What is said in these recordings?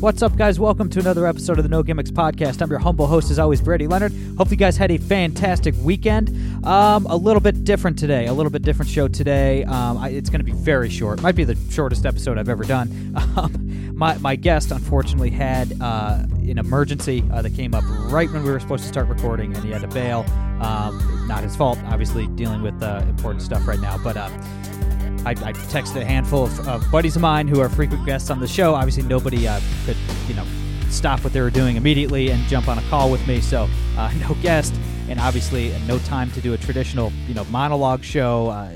What's up, guys? Welcome to another episode of the No Gimmicks Podcast. I'm your humble host, as always, Brady Leonard. Hope you guys had a fantastic weekend. A little bit different today. A little bit different show today. It's going to be very short. Might be the shortest episode I've ever done. My guest, unfortunately, had an emergency that came up right when we were supposed to start recording, and he had to bail. Not his fault, obviously, dealing with important stuff right now, but... I texted a handful of buddies of mine who are frequent guests on the show. Obviously, nobody could, stop what they were doing immediately and jump on a call with me. So, no guest, and obviously, no time to do a traditional, monologue show.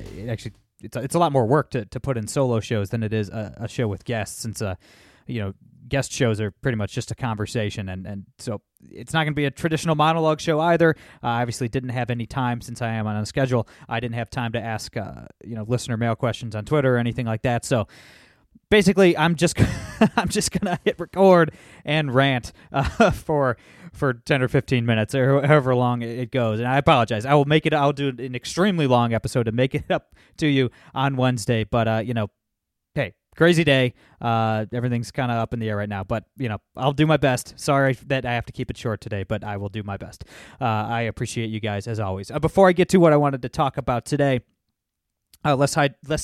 It's a lot more work to put in solo shows than it is a show with guests, since guest shows are pretty much just a conversation, and so it's not going to be a traditional monologue show either. I obviously didn't have any time, since I am on a schedule. I didn't have time to ask listener mail questions on Twitter or anything like that. So basically, I'm just gonna hit record and rant for 10 or 15 minutes or however long it goes. And I apologize. I will make it. I'll do an extremely long episode to make it up to you on Wednesday. But hey. Crazy day. Everything's kind of up in the air right now, but, I'll do my best. Sorry that I have to keep it short today, but I will do my best. I appreciate you guys, as always. Before I get to what I wanted to talk about today, let's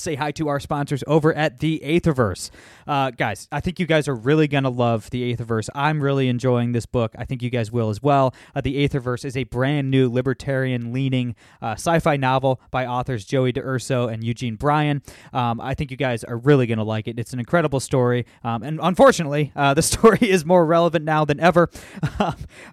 say hi to our sponsors over at The Aetherverse. Guys, I think you guys are really going to love The Aetherverse. I'm really enjoying this book. I think you guys will as well. The Aetherverse is a brand new libertarian-leaning sci-fi novel by authors Joey DeUrso and Eugene Bryan. I think you guys are really going to like it. It's an incredible story. And unfortunately, the story is more relevant now than ever.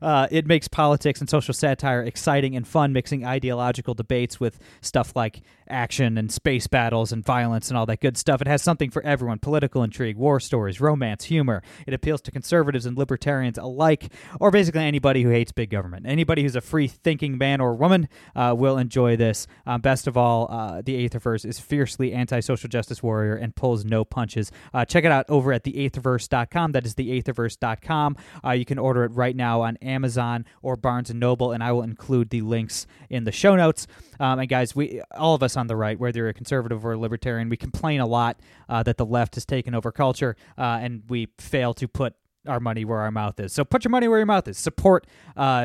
It makes politics and social satire exciting and fun, mixing ideological debates with stuff like action and space battles and violence and all that good stuff. It has something for everyone: political intrigue, war stories, romance, humor. It appeals to conservatives and libertarians alike, or basically anybody who hates big government. Anybody who's a free-thinking man or woman will enjoy this. Best of all, The Aetherverse is fiercely anti-social justice warrior and pulls no punches. Check it out over at theaetherverse.com. That is theaetherverse.com. You can order it right now on Amazon or Barnes & Noble, and I will include the links in the show notes. And guys, all of us on the right, whether a conservative or a libertarian, we complain a lot that the left has taken over culture, and we fail to put our money where our mouth is. So put your money where your mouth is. Support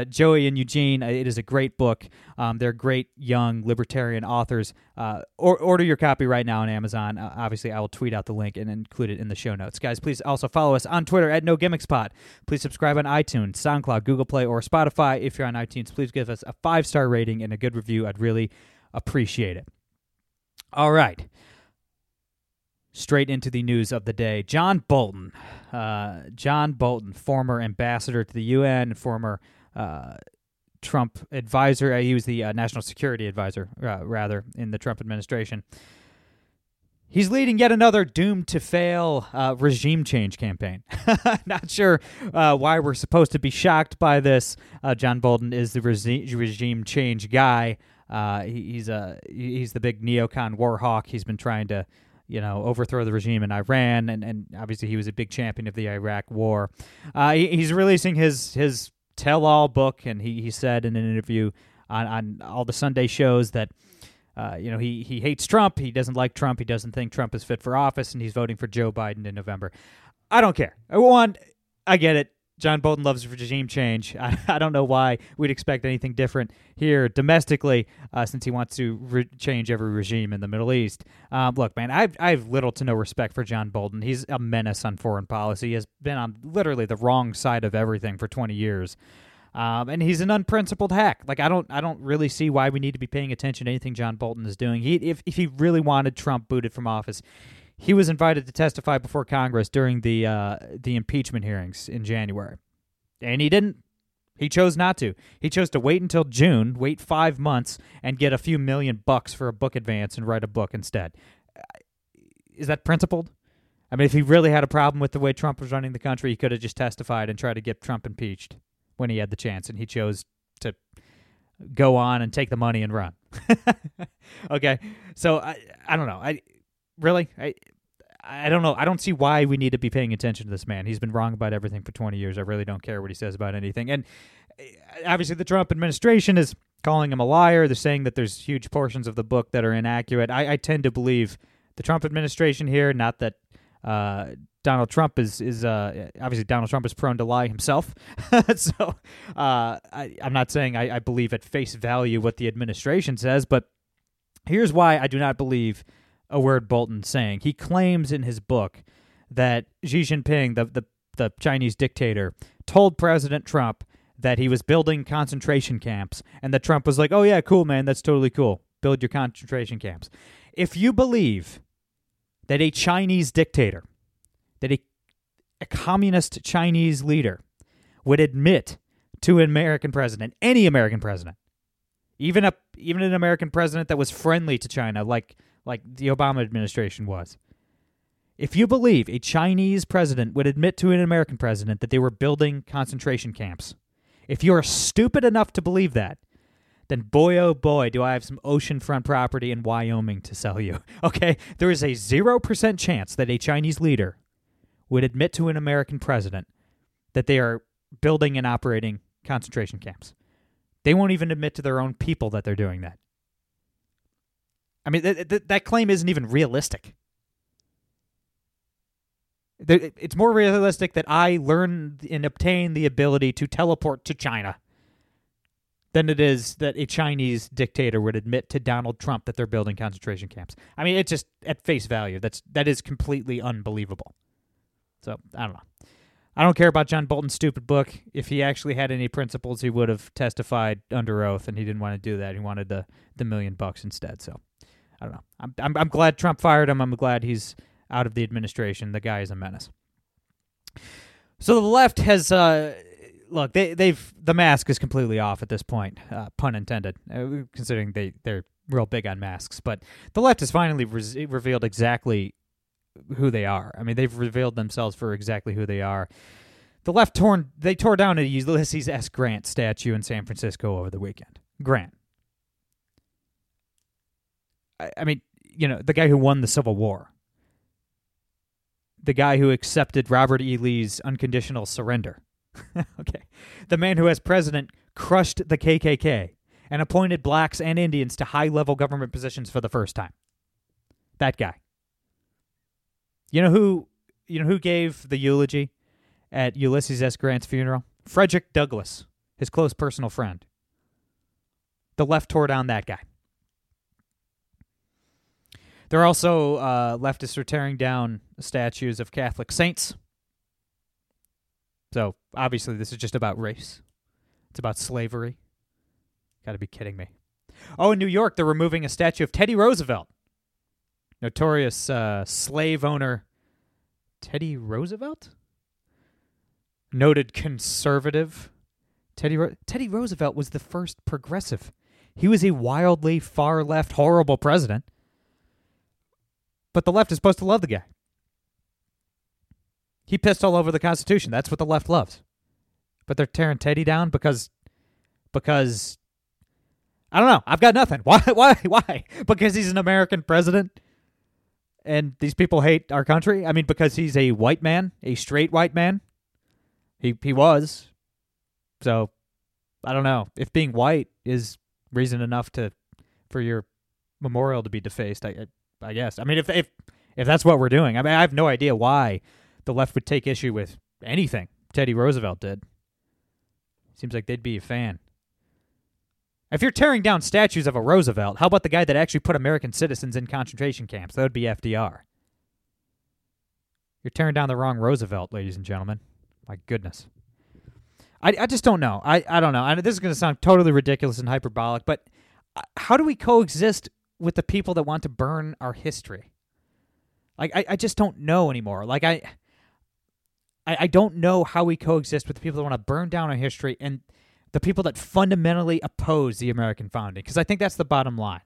Joey and Eugene. It is a great book. They're great young libertarian authors. Order your copy right now on Amazon. Obviously, I will tweet out the link and include it in the show notes. Guys, please also follow us on Twitter at NoGimmicksPod. Please subscribe on iTunes, SoundCloud, Google Play, or Spotify. If you're on iTunes, please give us a 5-star rating and a good review. I'd really appreciate it. All right, straight into the news of the day. John Bolton, former ambassador to the UN, and former Trump advisor. He was the national security advisor, in the Trump administration. He's leading yet another doomed-to-fail regime change campaign. Not sure why we're supposed to be shocked by this. John Bolton is the regime change guy. He's the big neocon war hawk. He's been trying to, overthrow the regime in Iran, and obviously he was a big champion of the Iraq War. He's releasing his tell-all book, and he said in an interview on all the Sunday shows that he hates Trump, he doesn't like Trump, he doesn't think Trump is fit for office, and he's voting for Joe Biden in November. I don't care. I get it. John Bolton loves regime change. I don't know why we'd expect anything different here domestically, since he wants to change every regime in the Middle East. Look, man, I have little to no respect for John Bolton. He's a menace on foreign policy. He has been on literally the wrong side of everything for 20 years. And he's an unprincipled hack. Like, I don't really see why we need to be paying attention to anything John Bolton is doing. If he really wanted Trump booted from office, he was invited to testify before Congress during the impeachment hearings in January, and he didn't. He chose not to. He chose to wait until June, wait 5 months, and get a few million bucks for a book advance and write a book instead. Is that principled? I mean, if he really had a problem with the way Trump was running the country, he could have just testified and tried to get Trump impeached when he had the chance, and he chose to go on and take the money and run. Okay, so I don't know. I don't know. I don't see why we need to be paying attention to this man. He's been wrong about everything for 20 years. I really don't care what he says about anything. And obviously the Trump administration is calling him a liar. They're saying that there's huge portions of the book that are inaccurate. I tend to believe the Trump administration here, not that Donald Trump is obviously Donald Trump is prone to lie himself. So I'm not saying I believe at face value what the administration says, but here's why I do not believe a word Bolton's saying. He claims in his book that Xi Jinping, the Chinese dictator, told President Trump that he was building concentration camps and that Trump was like, oh, yeah, cool, man, that's totally cool. Build your concentration camps. If you believe that a Chinese dictator, that a communist Chinese leader would admit to an American president, any American president, even an American president that was friendly to China, like the Obama administration was. If you believe a Chinese president would admit to an American president that they were building concentration camps, if you're stupid enough to believe that, then boy, oh boy, do I have some oceanfront property in Wyoming to sell you, okay? There is a 0% chance that a Chinese leader would admit to an American president that they are building and operating concentration camps. They won't even admit to their own people that they're doing that. I mean, that claim isn't even realistic. It's more realistic that I learn and obtain the ability to teleport to China than it is that a Chinese dictator would admit to Donald Trump that they're building concentration camps. I mean, it's just at face value. That is completely unbelievable. So, I don't know. I don't care about John Bolton's stupid book. If he actually had any principles, he would have testified under oath, and he didn't want to do that. He wanted the $1 million instead. So, I don't know. I'm glad Trump fired him. I'm glad he's out of the administration. The guy is a menace. So the left has look. The mask is completely off at this point. Pun intended. Considering they're real big on masks, but the left has finally revealed exactly who they are. I mean, they've revealed themselves for exactly who they are. The left tore down a Ulysses S. Grant statue in San Francisco over the weekend. Grant. I mean, you know, the guy who won the Civil War. The guy who accepted Robert E. Lee's unconditional surrender. Okay. The man who, as president, crushed the KKK and appointed blacks and Indians to high-level government positions for the first time. That guy. You know who gave the eulogy at Ulysses S. Grant's funeral? Frederick Douglass, his close personal friend. The left tore down that guy. There are also leftists are tearing down statues of Catholic saints. So, obviously, this is just about race. It's about slavery. Gotta be kidding me. Oh, in New York, they're removing a statue of Teddy Roosevelt. Notorious slave owner Teddy Roosevelt? Noted conservative. Teddy Roosevelt was the first progressive. He was a wildly far-left, horrible president. But the left is supposed to love the guy. He pissed all over the Constitution. That's what the left loves. But they're tearing Teddy down because I don't know. I've got nothing. Why? Because he's an American president and these people hate our country? I mean, because he's a white man, a straight white man? He was. So, I don't know. If being white is reason enough for your memorial to be defaced, I guess. I mean, if that's what we're doing, I mean, I have no idea why the left would take issue with anything Teddy Roosevelt did. Seems like they'd be a fan. If you're tearing down statues of a Roosevelt, how about the guy that actually put American citizens in concentration camps? That would be FDR. You're tearing down the wrong Roosevelt, ladies and gentlemen. My goodness. I just don't know. I don't know. I know this is going to sound totally ridiculous and hyperbolic, but how do we coexist with the people that want to burn our history? Like, I just don't know anymore. Like, I don't know how we coexist with the people that want to burn down our history and the people that fundamentally oppose the American founding, because I think that's the bottom line.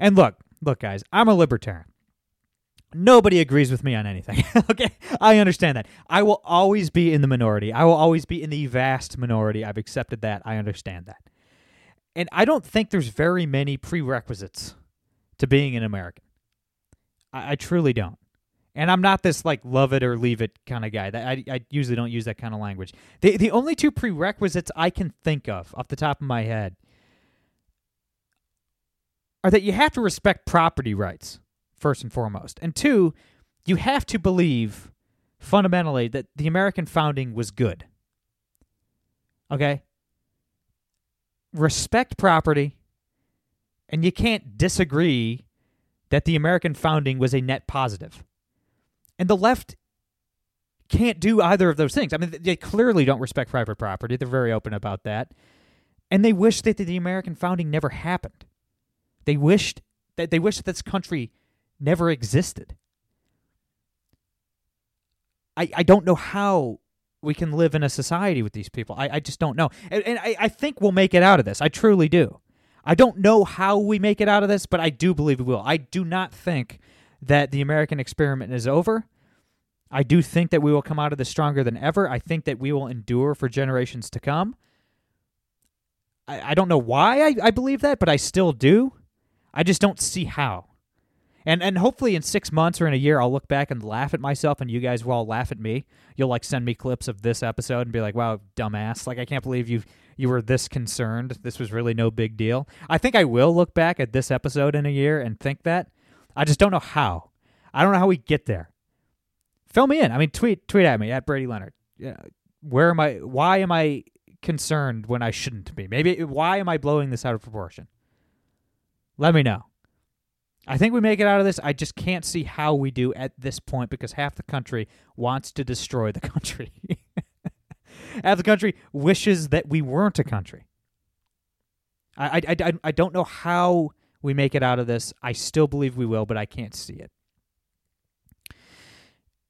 And look, guys, I'm a libertarian. Nobody agrees with me on anything, okay? I understand that. I will always be in the minority. I will always be in the vast minority. I've accepted that. I understand that. And I don't think there's very many prerequisites to being an American. I truly don't. And I'm not this, like, love it or leave it kind of guy. I usually don't use that kind of language. The only two prerequisites I can think of off the top of my head are that you have to respect property rights, first and foremost. And two, you have to believe fundamentally that the American founding was good. Okay? Respect property, and you can't disagree that the American founding was a net positive. And the left can't do either of those things. I mean, they clearly don't respect private property. They're very open about that. And they wish that the American founding never happened. They wished that this country never existed. I don't know how we can live in a society with these people. I just don't know. And I think we'll make it out of this. I truly do. I don't know how we make it out of this, but I do believe we will. I do not think that the American experiment is over. I do think that we will come out of this stronger than ever. I think that we will endure for generations to come. I don't know why I believe that, but I still do. I just don't see how. And hopefully in 6 months or in a year, I'll look back and laugh at myself, and you guys will all laugh at me. You'll, like, send me clips of this episode and be like, wow, dumbass. Like, I can't believe you were this concerned. This was really no big deal. I think I will look back at this episode in a year and think that. I just don't know how. I don't know how we get there. Fill me in. I mean, tweet at me, at Brady Leonard. Where am I? Why am I concerned when I shouldn't be? Maybe why am I blowing this out of proportion? Let me know. I think we make it out of this. I just can't see how we do at this point because half the country wants to destroy the country. Half the country wishes that we weren't a country. I don't know how we make it out of this. I still believe we will, but I can't see it.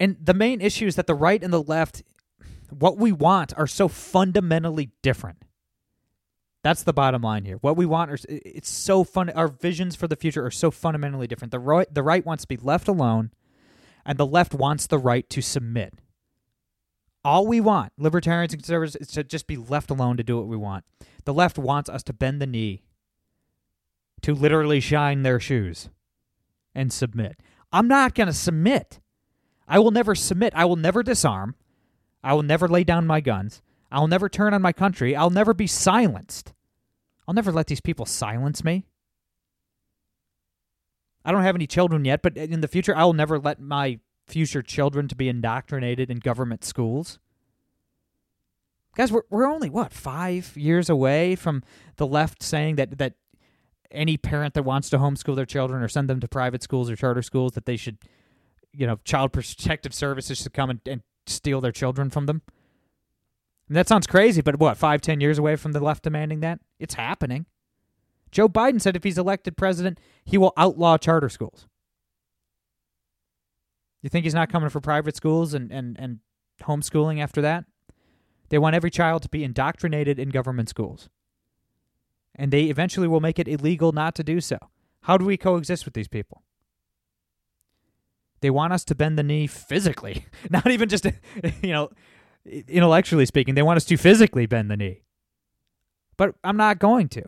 And the main issue is that the right and the left, what we want, are so fundamentally different. That's the bottom line here. What we want it's so fun. Our visions for the future are so fundamentally different. The right wants to be left alone, and the left wants the right to submit. All we want, libertarians and conservatives, is to just be left alone to do what we want. The left wants us to bend the knee, to literally shine their shoes and submit. I'm not going to submit. I will never submit. I will never disarm. I will never lay down my guns. I'll never turn on my country. I'll never be silenced. I'll never let these people silence me. I don't have any children yet, but in the future, I will never let my future children to be indoctrinated in government schools. Guys, we're only, 5 years away from the left saying that any parent that wants to homeschool their children or send them to private schools or charter schools, that they should, Child Protective Services should come and steal their children from them. And that sounds crazy, but 5-10 years away from the left demanding that? It's happening. Joe Biden said if he's elected president, he will outlaw charter schools. You think he's not coming for private schools and homeschooling after that? They want every child to be indoctrinated in government schools. And they eventually will make it illegal not to do so. How do we coexist with these people? They want us to bend the knee physically, not even just, intellectually speaking. They want us to physically bend the knee. But I'm not going to.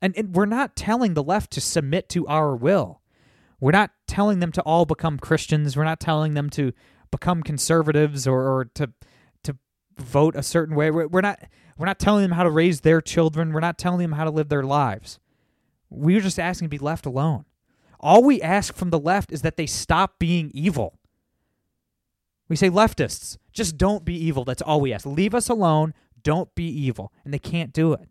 And we're not telling the left to submit to our will. We're not telling them to all become Christians. We're not telling them to become conservatives or to vote a certain way. We're not telling them how to raise their children. We're not telling them how to live their lives. We're just asking to be left alone. All we ask from the left is that they stop being evil. We say, leftists, just don't be evil. That's all we ask. Leave us alone. Don't be evil. And they can't do it.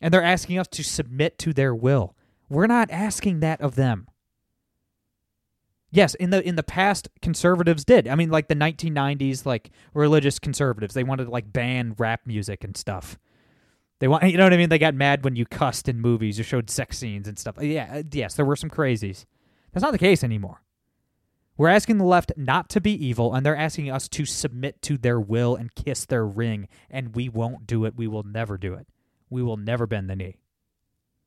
And they're asking us to submit to their will. We're not asking that of them. Yes, in the past, conservatives did. I mean, like the 1990s, like religious conservatives, they wanted to like ban rap music and stuff. They want, you know what I mean? They got mad when you cussed in movies or showed sex scenes and stuff. Yeah, yes, there were some crazies. That's not the case anymore. We're asking the left not to be evil, and they're asking us to submit to their will and kiss their ring, and we won't do it. We will never do it. We will never bend the knee.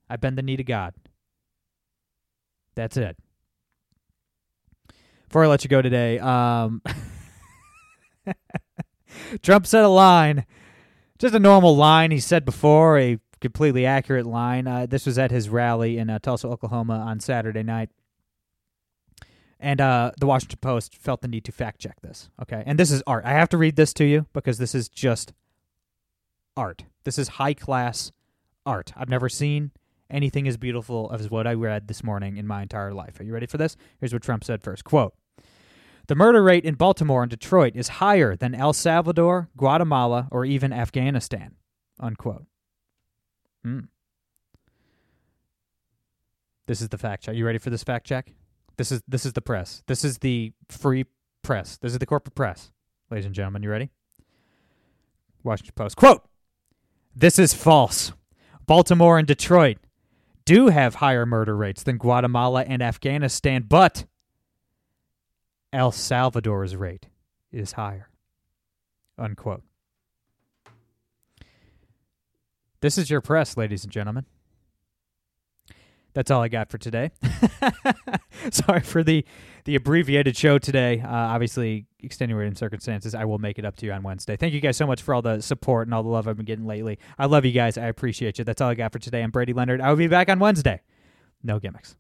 I bend the knee to God. That's it. Before I let you go today, Trump said a line, just a normal line he said before, a completely accurate line. This was at his rally in Tulsa, Oklahoma on Saturday night. And the Washington Post felt the need to fact check this. Okay, and this is art. I have to read this to you because this is just art. This is high class art. I've never seen anything as beautiful as what I read this morning in my entire life. Are you ready for this? Here's what Trump said first. Quote, "The murder rate in Baltimore and Detroit is higher than El Salvador, Guatemala, or even Afghanistan." Unquote. This is the fact check. You ready for this fact check? This is the press. This is the free press. This is the corporate press. Ladies and gentlemen, you ready? Washington Post. Quote, "This is false. Baltimore and Detroit do have higher murder rates than Guatemala and Afghanistan, but El Salvador's rate is higher." Unquote. This is your press, ladies and gentlemen. That's all I got for today. Sorry for the abbreviated show today. Obviously, extenuating circumstances. I will make it up to you on Wednesday. Thank you guys so much for all the support and all the love I've been getting lately. I love you guys. I appreciate you. That's all I got for today. I'm Brady Leonard. I will be back on Wednesday. No gimmicks.